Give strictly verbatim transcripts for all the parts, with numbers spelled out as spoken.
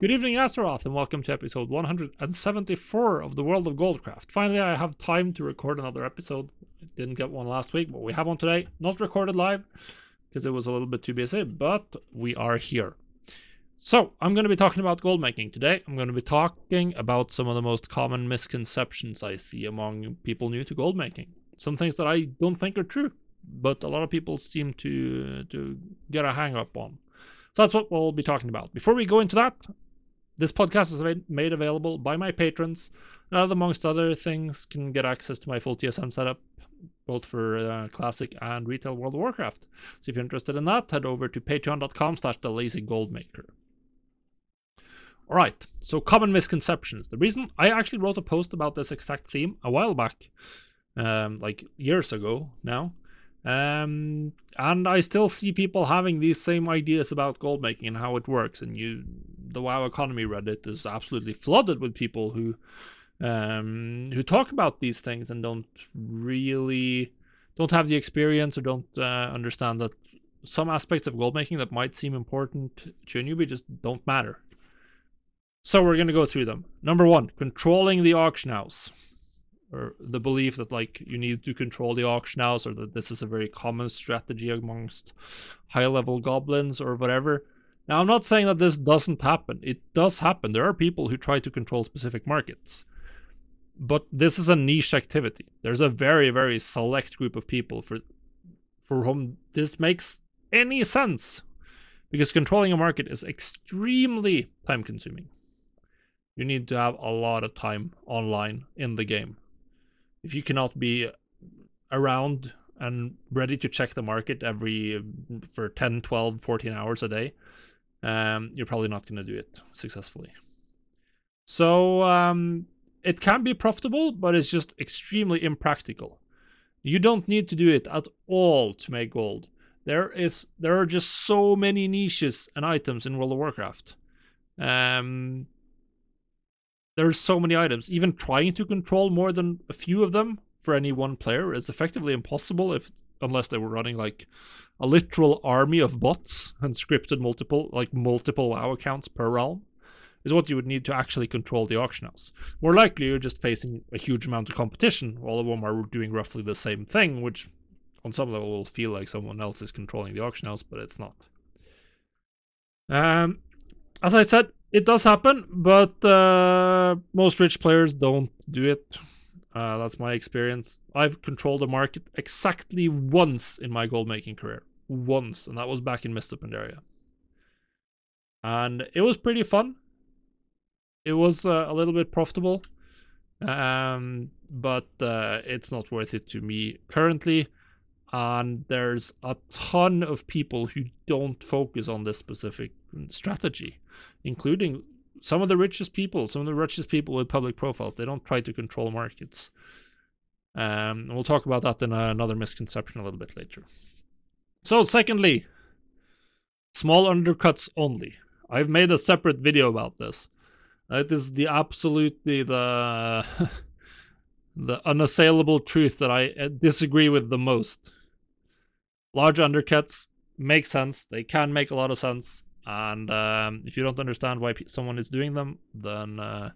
Good evening, Azeroth, and welcome to episode one hundred seventy-four of the World of Goldcraft. Finally, I have time to record another episode. I didn't get one last week, but we have one today. Not recorded live, because it was a little bit too busy, but we are here. So, I'm going to be talking about gold making today. I'm going to be talking about some of the most common misconceptions I see among people new to gold making. Some things that I don't think are true, but a lot of people seem to, to get a hang up on. So that's what we'll be talking about. Before we go into that, this podcast is made available by my patrons. And amongst other things, can get access to my full T S M setup, both for uh, classic and retail World of Warcraft. So if you're interested in that, head over to patreon.com slash the lazy goldmaker. All right, so common misconceptions. The reason I actually wrote a post about this exact theme a while back, um, like years ago now, um, and I still see people having these same ideas about gold making and how it works. And you, the WoW Economy Reddit is absolutely flooded with people who um, who talk about these things and don't really don't have the experience or don't uh, understand that some aspects of gold making that might seem important to a newbie just don't matter. So we're going to go through them. Number one, controlling the auction house, or the belief that like you need to control the auction house, or that this is a very common strategy amongst high-level goblins or whatever. Now, I'm not saying that this doesn't happen. It does happen. There are people who try to control specific markets, but this is a niche activity. There's a very, very select group of people for for whom this makes any sense, because controlling a market is extremely time-consuming. You need to have a lot of time online in the game. If you cannot be around and ready to check the market every for ten, twelve, fourteen hours a day, um, you're probably not going to do it successfully. So um, it can be profitable, but it's just extremely impractical. You don't need to do it at all to make gold. There is there are just so many niches and items in World of Warcraft. Um, There's so many items. Even trying to control more than a few of them for any one player is effectively impossible if unless they were running like a literal army of bots and scripted multiple like multiple WoW accounts per realm is what you would need to actually control the auction house. More likely you're just facing a huge amount of competition. All of them are doing roughly the same thing, which on some level will feel like someone else is controlling the auction house, but it's not. Um, as I said, it does happen, but uh, most rich players don't do it. Uh, that's my experience. I've controlled the market exactly once in my gold-making career. Once, and that was back in Mists of Pandaria. And it was pretty fun. It was uh, a little bit profitable, um, but uh, it's not worth it to me currently. And there's a ton of people who don't focus on this specific strategy, including some of the richest people, some of the richest people with public profiles. They don't try to control markets. Um, and we'll talk about that in a, another misconception a little bit later. So secondly, small undercuts only. I've made a separate video about this. It is the absolutely the, the unassailable truth that I disagree with the most. Large undercuts make sense. They can make a lot of sense. And um, if you don't understand why someone is doing them, then uh,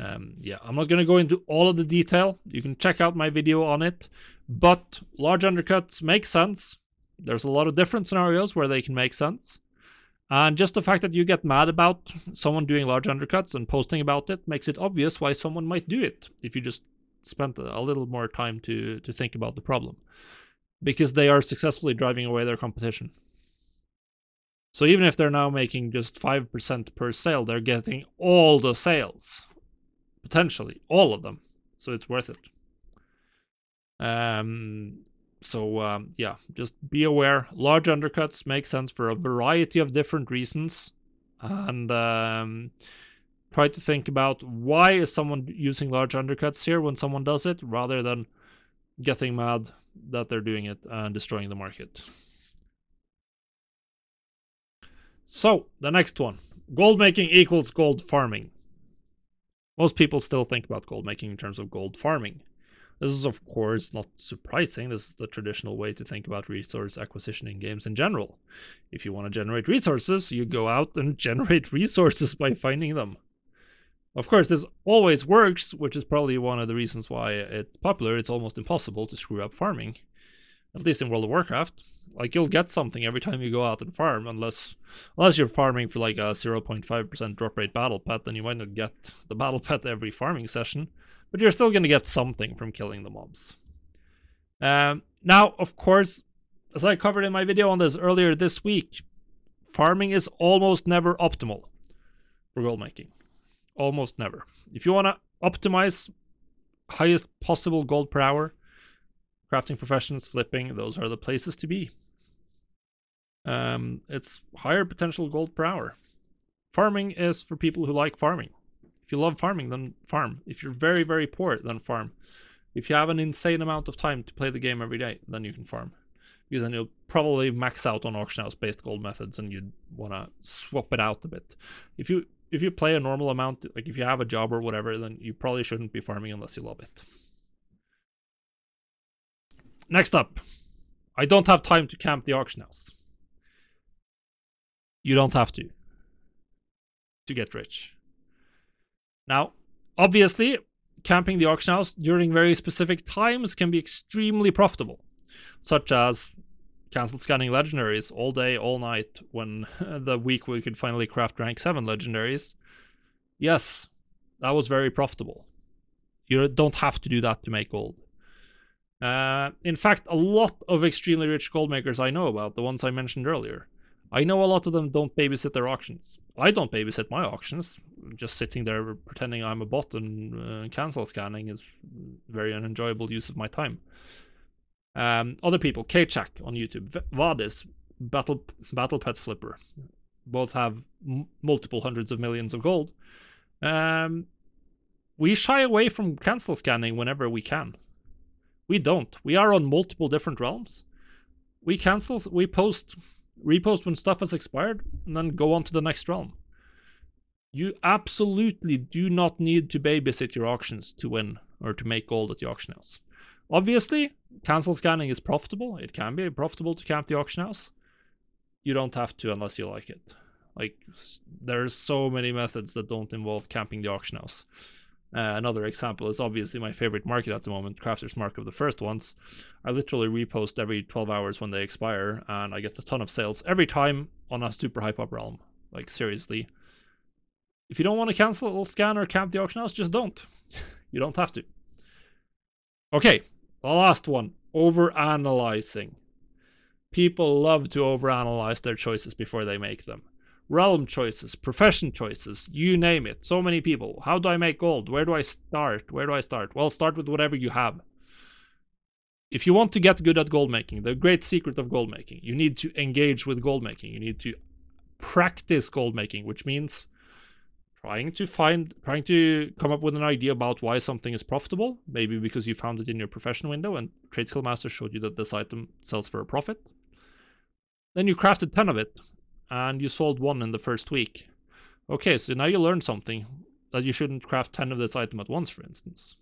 um, yeah, I'm not going to go into all of the detail. You can check out my video on it. But large undercuts make sense. There's a lot of different scenarios where they can make sense. And just the fact that you get mad about someone doing large undercuts and posting about it makes it obvious why someone might do it if you just spent a little more time to, to think about the problem. Because they are successfully driving away their competition. So even if they're now making just five percent per sale, they're getting all the sales. Potentially, all of them. So it's worth it. Um, so um, yeah, just be aware. Large undercuts make sense for a variety of different reasons. And um, try to think about why is someone using large undercuts here when someone does it, rather than getting mad that they're doing it and destroying the market. So, the next one. Gold making equals gold farming. Most people still think about gold making in terms of gold farming. This is of course not surprising. This is the traditional way to think about resource acquisition in games in general. If you want to generate resources, you go out and generate resources by finding them. Of course, this always works, which is probably one of the reasons why it's popular. It's almost impossible to screw up farming, at least in World of Warcraft. Like, you'll get something every time you go out and farm, unless unless you're farming for like a zero point five percent drop rate battle pet, then you might not get the battle pet every farming session, but you're still going to get something from killing the mobs. Um, now, of course, as I covered in my video on this earlier this week, farming is almost never optimal for gold making. Almost never. If you want to optimize highest possible gold per hour, crafting professions, flipping, those are the places to be. Um, it's higher potential gold per hour. Farming is for people who like farming. If you love farming, then farm. If you're very, very poor, then farm. If you have an insane amount of time to play the game every day, then you can farm. Because then you'll probably max out on auction house based gold methods and you'd want to swap it out a bit. If you If you play a normal amount, like if you have a job or whatever, then you probably shouldn't be farming unless you love it. Next up, I don't have time to camp the auction house. You don't have to, to get rich. Now, obviously, camping the auction house during very specific times can be extremely profitable, such as cancelled scanning legendaries all day, all night, when the week we could finally craft rank seven legendaries. Yes, that was very profitable. You don't have to do that to make gold. Uh, in fact, a lot of extremely rich gold makers I know about, the ones I mentioned earlier, I know a lot of them don't babysit their auctions. I don't babysit my auctions. Just sitting there pretending I'm a bot and uh, cancel scanning is very unenjoyable use of my time. Um, other people, K-Chak on YouTube, Vadis, Battle Battle Pet Flipper, both have m- multiple hundreds of millions of gold. Um, we shy away from cancel scanning whenever we can. We don't. We are on multiple different realms. We cancel, we post, repost when stuff has expired, and then go on to the next realm. You absolutely do not need to babysit your auctions to win or to make gold at the auction house. Obviously, cancel scanning is profitable. It can be profitable to camp the auction house. You don't have to unless you like it. Like, there's so many methods that don't involve camping the auction house. Uh, another example is obviously my favorite market at the moment, Crafter's Market, of the first ones. I literally repost every twelve hours when they expire, and I get a ton of sales every time on a super hype up realm. Like, seriously. If you don't want to cancel scan or camp the auction house, just don't. You don't have to. Okay. The last one, overanalyzing. People love to overanalyze their choices before they make them. Realm choices, profession choices, you name it. So many people. How do I make gold? Where do I start? Where do I start? Well, start with whatever you have. If you want to get good at gold making, the great secret of gold making, you need to engage with gold making. You need to practice gold making, which means Trying to find, trying to come up with an idea about why something is profitable. Maybe because you found it in your profession window and Trade Skill Master showed you that this item sells for a profit. Then you crafted ten of it and you sold one in the first week. Okay, so now you learned something, that you shouldn't craft ten of this item at once, for instance.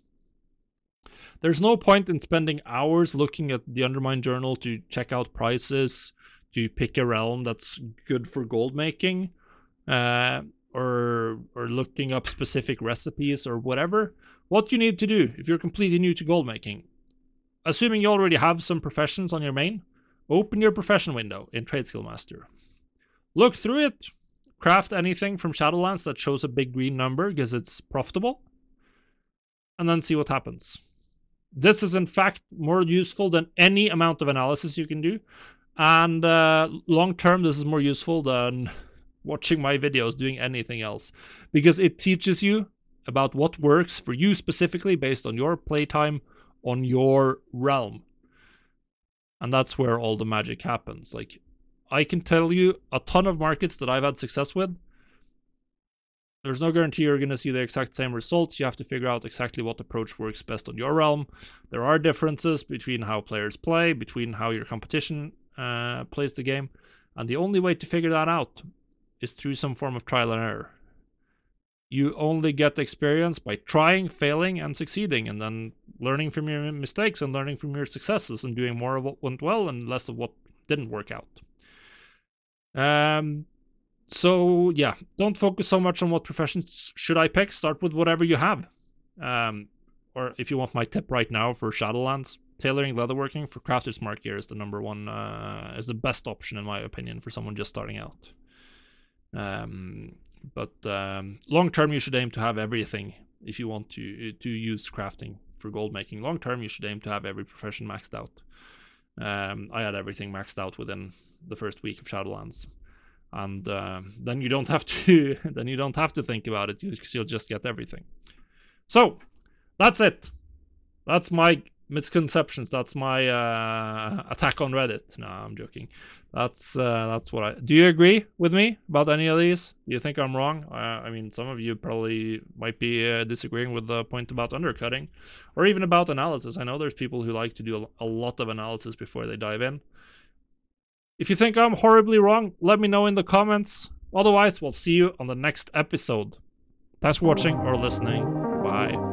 There's no point in spending hours looking at the Undermine Journal to check out prices, to pick a realm that's good for gold making. Uh, or or looking up specific recipes or whatever. What you need to do if you're completely new to gold making, assuming you already have some professions on your main, open your profession window in Trade Skill Master. Look through it, craft anything from Shadowlands that shows a big green number because it's profitable, and then see what happens. This is in fact more useful than any amount of analysis you can do, and uh, long term this is more useful than watching my videos, doing anything else, because it teaches you about what works for you specifically based on your playtime on your realm. And that's where all the magic happens. Like, I can tell you a ton of markets that I've had success with. There's no guarantee you're going to see the exact same results. You have to figure out exactly what approach works best on your realm. There are differences between how players play, between how your competition uh, plays the game. And the only way to figure that out is through some form of trial and error. You only get experience by trying, failing, and succeeding, and then learning from your mistakes and learning from your successes and doing more of what went well and less of what didn't work out. Um, so yeah, don't focus so much on what professions should I pick. Start with whatever you have. Um, or if you want my tip right now for Shadowlands, tailoring leatherworking for Crafter's Market here is the number one, uh, is the best option in my opinion for someone just starting out. Um, but um, long term, you should aim to have everything. If you want to to use crafting for gold making long term, you should aim to have every profession maxed out. Um, I had everything maxed out within the first week of Shadowlands, and uh, then you don't have to then you don't have to think about it because you'll just get everything. So that's it. That's my misconceptions. That's my uh, attack on Reddit. No, I'm joking. That's uh, that's what I. Do you agree with me about any of these? Do you think I'm wrong? Uh, I mean, some of you probably might be uh, disagreeing with the point about undercutting, or even about analysis. I know there's people who like to do a lot of analysis before they dive in. If you think I'm horribly wrong, let me know in the comments. Otherwise, we'll see you on the next episode. Thanks for watching or listening. Bye.